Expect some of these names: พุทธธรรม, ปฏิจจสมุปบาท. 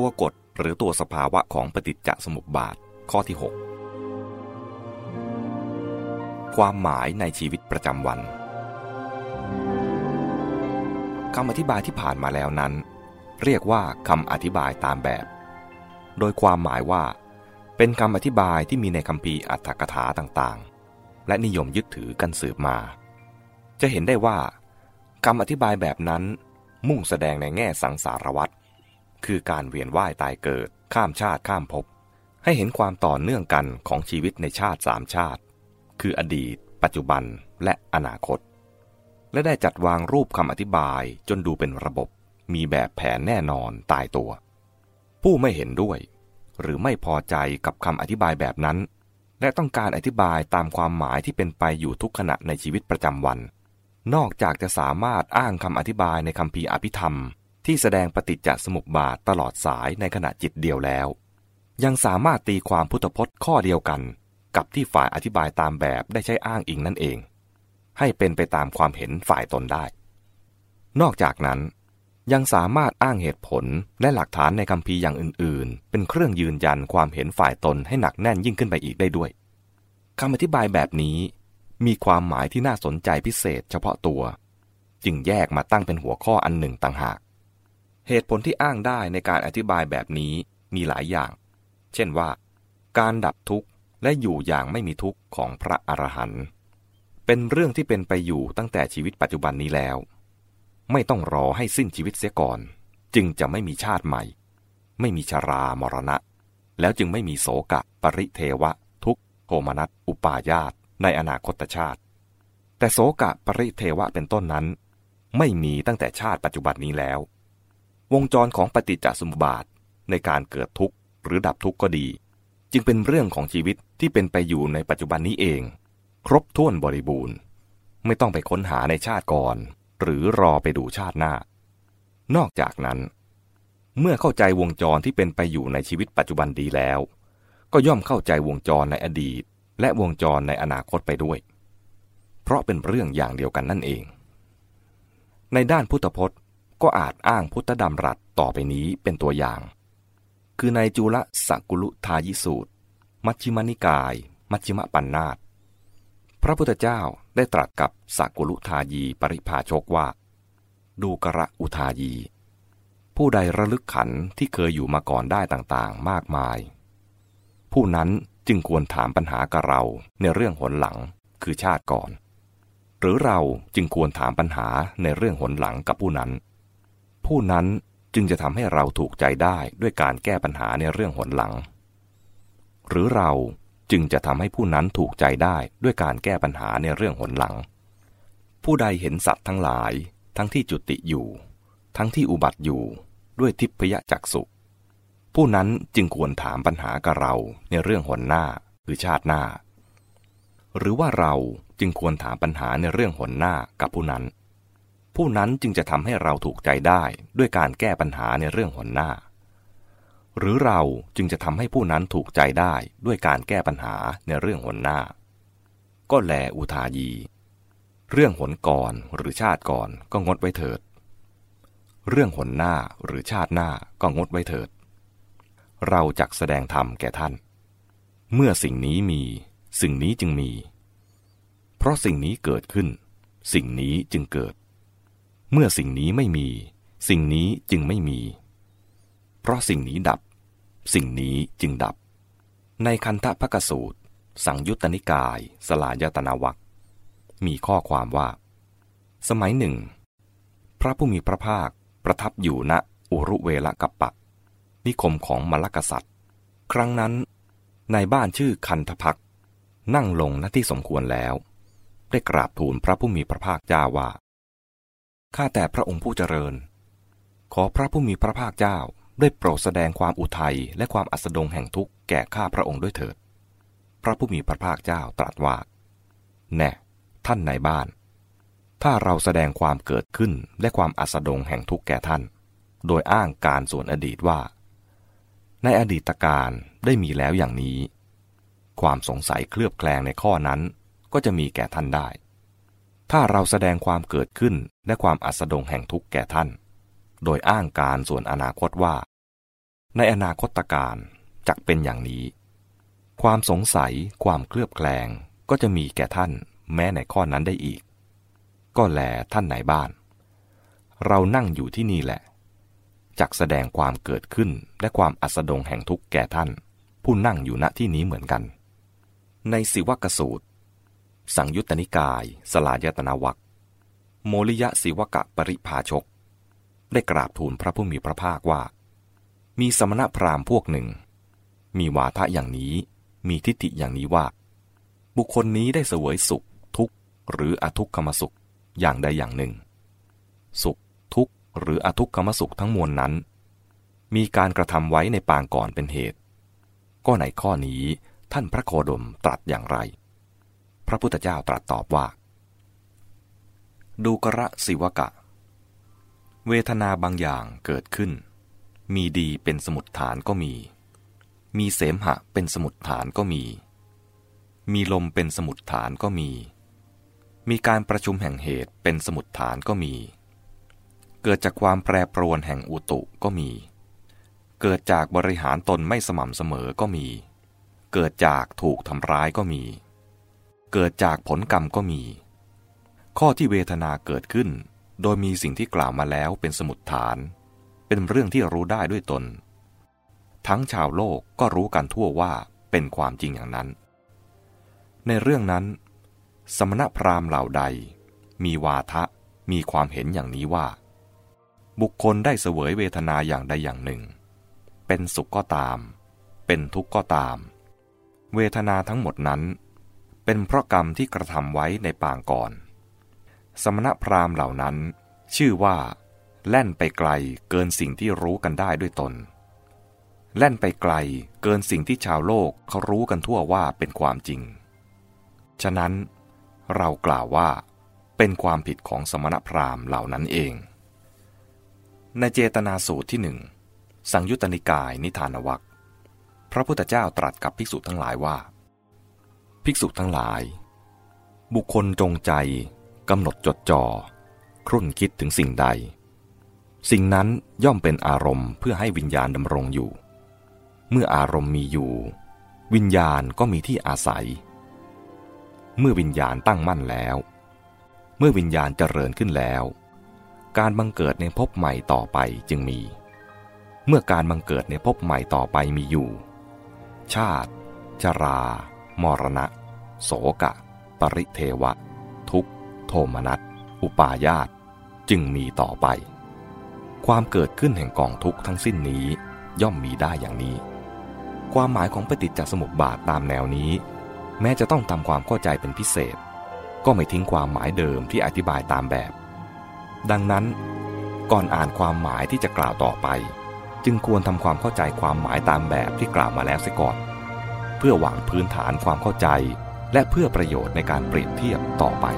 ตัวกฎหรือตัวสภาวะของปฏิจจสมุปบาทข้อที่6ความหมายในชีวิตประจำวันคำอธิบายที่ผ่านมาแล้วนั้นเรียกว่าคำอธิบายตามแบบโดยความหมายว่าเป็นคำอธิบายที่มีในคัมภีร์อรรถกถาต่างๆและนิยมยึดถือกันสืบมาจะเห็นได้ว่าคำอธิบายแบบนั้นมุ่งแสดงในแง่สังสารวัฏคือการเวียนว่ายตายเกิดข้ามชาติข้ามภพให้เห็นความต่อเนื่องกันของชีวิตในชาติ3ชาติคืออดีตปัจจุบันและอนาคตและได้จัดวางรูปคำอธิบายจนดูเป็นระบบมีแบบแผนแน่นอนตายตัวผู้ไม่เห็นด้วยหรือไม่พอใจกับคำอธิบายแบบนั้นและต้องการอธิบายตามความหมายที่เป็นไปอยู่ทุกขณะในชีวิตประจำวันนอกจากจะสามารถอ้างคำอธิบายในคัมภีร์อภิธรรมที่แสดงปฏิจจสมุปบาทตลอดสายในขณะจิตเดียวแล้วยังสามารถตีความพุทธพจน์ข้อเดียวกันกับที่ฝ่ายอธิบายตามแบบได้ใช้อ้างอิงนั่นเองให้เป็นไปตามความเห็นฝ่ายตนได้นอกจากนั้นยังสามารถอ้างเหตุผลและหลักฐานในคัมภีร์อย่างอื่นๆเป็นเครื่องยืนยันความเห็นฝ่ายตนให้หนักแน่นยิ่งขึ้นไปอีกได้ด้วยคำอธิบายแบบนี้มีความหมายที่น่าสนใจพิเศษเฉพาะตัวจึงแยกมาตั้งเป็นหัวข้ออันหนึ่งต่างหากเหตุผลที่อ้างได้ในการอธิบายแบบนี้มีหลายอย่างเช่นว่าการดับทุกข์และอยู่อย่างไม่มีทุกข์ของพระอรหันต์เป็นเรื่องที่เป็นไปอยู่ตั้งแต่ชีวิตปัจจุบันนี้แล้วไม่ต้องรอให้สิ้นชีวิตเสียก่อนจึงจะไม่มีชาติใหม่ไม่มีชรามรณะแล้วจึงไม่มีโศกะปริเทวะทุกขโทมนัสอุปาญาตในอนาคตชาติแต่โศกะปริเทวะเป็นต้นนั้นไม่มีตั้งแต่ชาติปัจจุบันนี้แล้ววงจรของปฏิจจสมุปบาทในการเกิดทุกข์หรือดับทุกข์ก็ดีจึงเป็นเรื่องของชีวิตที่เป็นไปอยู่ในปัจจุบันนี้เองครบถ้วนบริบูรณ์ไม่ต้องไปค้นหาในชาติก่อนหรือรอไปดูชาติหน้านอกจากนั้นเมื่อเข้าใจวงจรที่เป็นไปอยู่ในชีวิตปัจจุบันดีแล้วก็ย่อมเข้าใจวงจรในอดีตและวงจรในอนาคตไปด้วยเพราะเป็นเรื่องอย่างเดียวกันนั่นเองในด้านพุทธพจน์ก็อาจอ้างพุทธดำรัสต่อไปนี้เป็นตัวอย่างคือในจุลสักกุลุทายิสูตรมัชฌิมนิกายมัชฌิมปัญนาตพระพุทธเจ้าได้ตรัสกับสักกุลุทายีปริภาชกว่าดูกระอุทายีผู้ใดระลึกขันธ์ที่เคยอยู่มาก่อนได้ต่างๆมากมายผู้นั้นจึงควรถามปัญหากับเราในเรื่องหนหลังคือชาติก่อนหรือเราจึงควรถามปัญหาในเรื่องหนหลังกับผู้นั้นผู้นั้นจึงจะทำให้เราถูกใจได้ด้วยการแก้ปัญหาในเรื่องหนหลังหรือเราจึงจะทำให้ผู้นั้นถูกใจได้ด้วยการแก้ปัญหาในเรื่องหนหลังผู้ใดเห็นสัตว์ทั้งหลายทั้งที่จุติอยู่ทั้งที่อุบัติอยู่ด้วยทิพยจักษุผู้นั้นจึงควรถามปัญหากับเราในเรื่องหนหน้าคือชาติหน้าหรือว่าเราจึงควรถามปัญหาในเรื่องหนหน้ากับผู้นั้นผู้นั้นจึงจะทำให้เราถูกใจได้ด้วยการแก้ปัญหาในเรื่องหนหน้าหรือเราจึงจะทำให้ผู้นั้นถูกใจได้ด้วยการแก้ปัญหาในเรื่องหนหน้าก็แลอุทายีเรื่องหนก่อนหรือชาติก่อนก็งดไว้เถิดเรื่องหนหน้าหรือชาติหน้าก็งดไว้เถิดเราจักแสดงธรรมแก่ท่านเมื่อสิ่งนี้มีสิ่งนี้จึงมีเพราะสิ่งนี้เกิดขึ้นสิ่งนี้จึงเกิดเมื่อสิ่งนี้ไม่มีสิ่งนี้จึงไม่มีเพราะสิ่งนี้ดับสิ่งนี้จึงดับในคันธภกสูตรสังยุตตนิกายสลายตนวรรคมีข้อความว่าสมัยหนึ่งพระผู้มีพระภาคประทับอยู่ณอุรุเวลกัปปะนิคมของมลกษัตริย์ครั้งนั้นในบ้านชื่อคันธภักนั่งลงณที่สมควรแล้วได้กราบทูลพระผู้มีพระภาคเจ้าว่าข้าแต่พระองค์ผู้เจริญขอพระผู้มีพระภาคเจ้าได้โปรดแสดงความอุทัยและความอัสดงแห่งทุกข์แก่ข้าพระองค์ด้วยเถิดพระผู้มีพระภาคเจ้าตรัสว่าแน่ท่านในบ้านถ้าเราแสดงความเกิดขึ้นและความอัสดงแห่งทุกข์แก่ท่านโดยอ้างการส่วนอดีตว่าในอดีตการได้มีแล้วอย่างนี้ความสงสัยเคลือบแคลงในข้อนั้นก็จะมีแก่ท่านได้ถ้าเราแสดงความเกิดขึ้นและความอัสดงแห่งทุกข์แก่ท่านโดยอ้างการส่วนอนาคตว่า ในอนาคตการจักเป็นอย่างนี้ความสงสัยความเคลือบแคลงก็จะมีแก่ท่านแม้ในข้อนั้นได้อีกก็แลท่านไหนบ้านเรานั่งอยู่ที่นี่แหละจักแสดงความเกิดขึ้นและความอัสดงแห่งทุกข์แก่ท่านผู้นั่งอยู่ณที่นี้เหมือนกันในสิวกสูตรสังยุตตนิกายสลายตนวรรคโมริยสิวกปริภาชกได้กราบทูลพระผู้มีพระภาคว่ามีสมณพราหมณ์พวกหนึ่งมีวาทะอย่างนี้มีทิฏฐิอย่างนี้ว่าบุคคลนี้ได้เสวยสุขทุกข์หรืออทุกขมสุขอย่างใดอย่างหนึ่งสุขทุกข์หรืออทุกขมสุขทั้งมวลนั้นมีการกระทำไว้ในปางก่อนเป็นเหตุก็ในข้อนี้ท่านพระโคดมตรัสอย่างไรพระพุทธเจ้าตรัสตอบว่าดูกระสิวกะเวทนาบางอย่างเกิดขึ้นมีดีเป็นสมุฏฐานก็มีเสมหะเป็นสมุฏฐานก็มีลมเป็นสมุฏฐานก็มีการประชุมแห่งเหตุเป็นสมุฏฐานก็เกิดจากความแปรปรวนแห่งอุตุก็เกิดจากบริหารตนไม่สม่ำเสมอก็เกิดจากถูกทำร้ายก็เกิดจากผลกรรมก็ข้อที่เวทนาเกิดขึ้นโดยมีสิ่งที่กล่าวมาแล้วเป็นสมุฏฐานเป็นเรื่องที่รู้ได้ด้วยตนทั้งชาวโลกก็รู้กันทั่วว่าเป็นความจริงอย่างนั้นในเรื่องนั้นสมณพราหมณ์เหล่าใดมีวาทะมีความเห็นอย่างนี้ว่าบุคคลได้เสวยเวทนาอย่างใดอย่างหนึ่งเป็นสุขก็ตามเป็นทุกข์ก็ตามเวทนาทั้งหมดนั้นเป็นเพราะกรรมที่กระทำไว้ในปางก่อนสมณพราหมณ์เหล่านั้นชื่อว่าแล่นไปไกลเกินสิ่งที่รู้กันได้ด้วยตนแล่นไปไกลเกินสิ่งที่ชาวโลกเขารู้กันทั่วว่าเป็นความจริงฉะนั้นเรากล่าวว่าเป็นความผิดของสมณพราหมณ์เหล่านั้นเองในเจตนาสูตรที่1สังยุตตนิกายนิทานวรรคพระพุทธเจ้าตรัสกับภิกษุทั้งหลายว่าภิกษุทั้งหลายบุคคลจงใจกำหนดจดจ่อครุ่นคิดถึงสิ่งใดสิ่งนั้นย่อมเป็นอารมณ์เพื่อให้วิญญาณดำรงอยู่เมื่ออารมณ์มีอยู่วิญญาณก็มีที่อาศัยเมื่อวิญญาณตั้งมั่นแล้วเมื่อวิญญาณเจริญขึ้นแล้วการบังเกิดในภพใหม่ต่อไปจึงมีเมื่อการบังเกิดในภพใหม่ต่อไปมีอยู่ชาติชรามรณะโศกะปริเทวะทุกข์โทมนัสอุปาญาสจึงมีต่อไปความเกิดขึ้นแห่งกองทุกข์ทั้งสิ้นนี้ย่อมมีได้อย่างนี้ความหมายของปฏิจจสมุปบาทตามแนวนี้แม้จะต้องทำความเข้าใจเป็นพิเศษก็ไม่ทิ้งความหมายเดิมที่อธิบายตามแบบดังนั้นก่อนอ่านความหมายที่จะกล่าวต่อไปจึงควรทำความเข้าใจความหมายตามแบบที่กล่าวมาแล้วเสียก่อนเพื่อวางพื้นฐานความเข้าใจและเพื่อประโยชน์ในการเปรียบเทียบต่อไป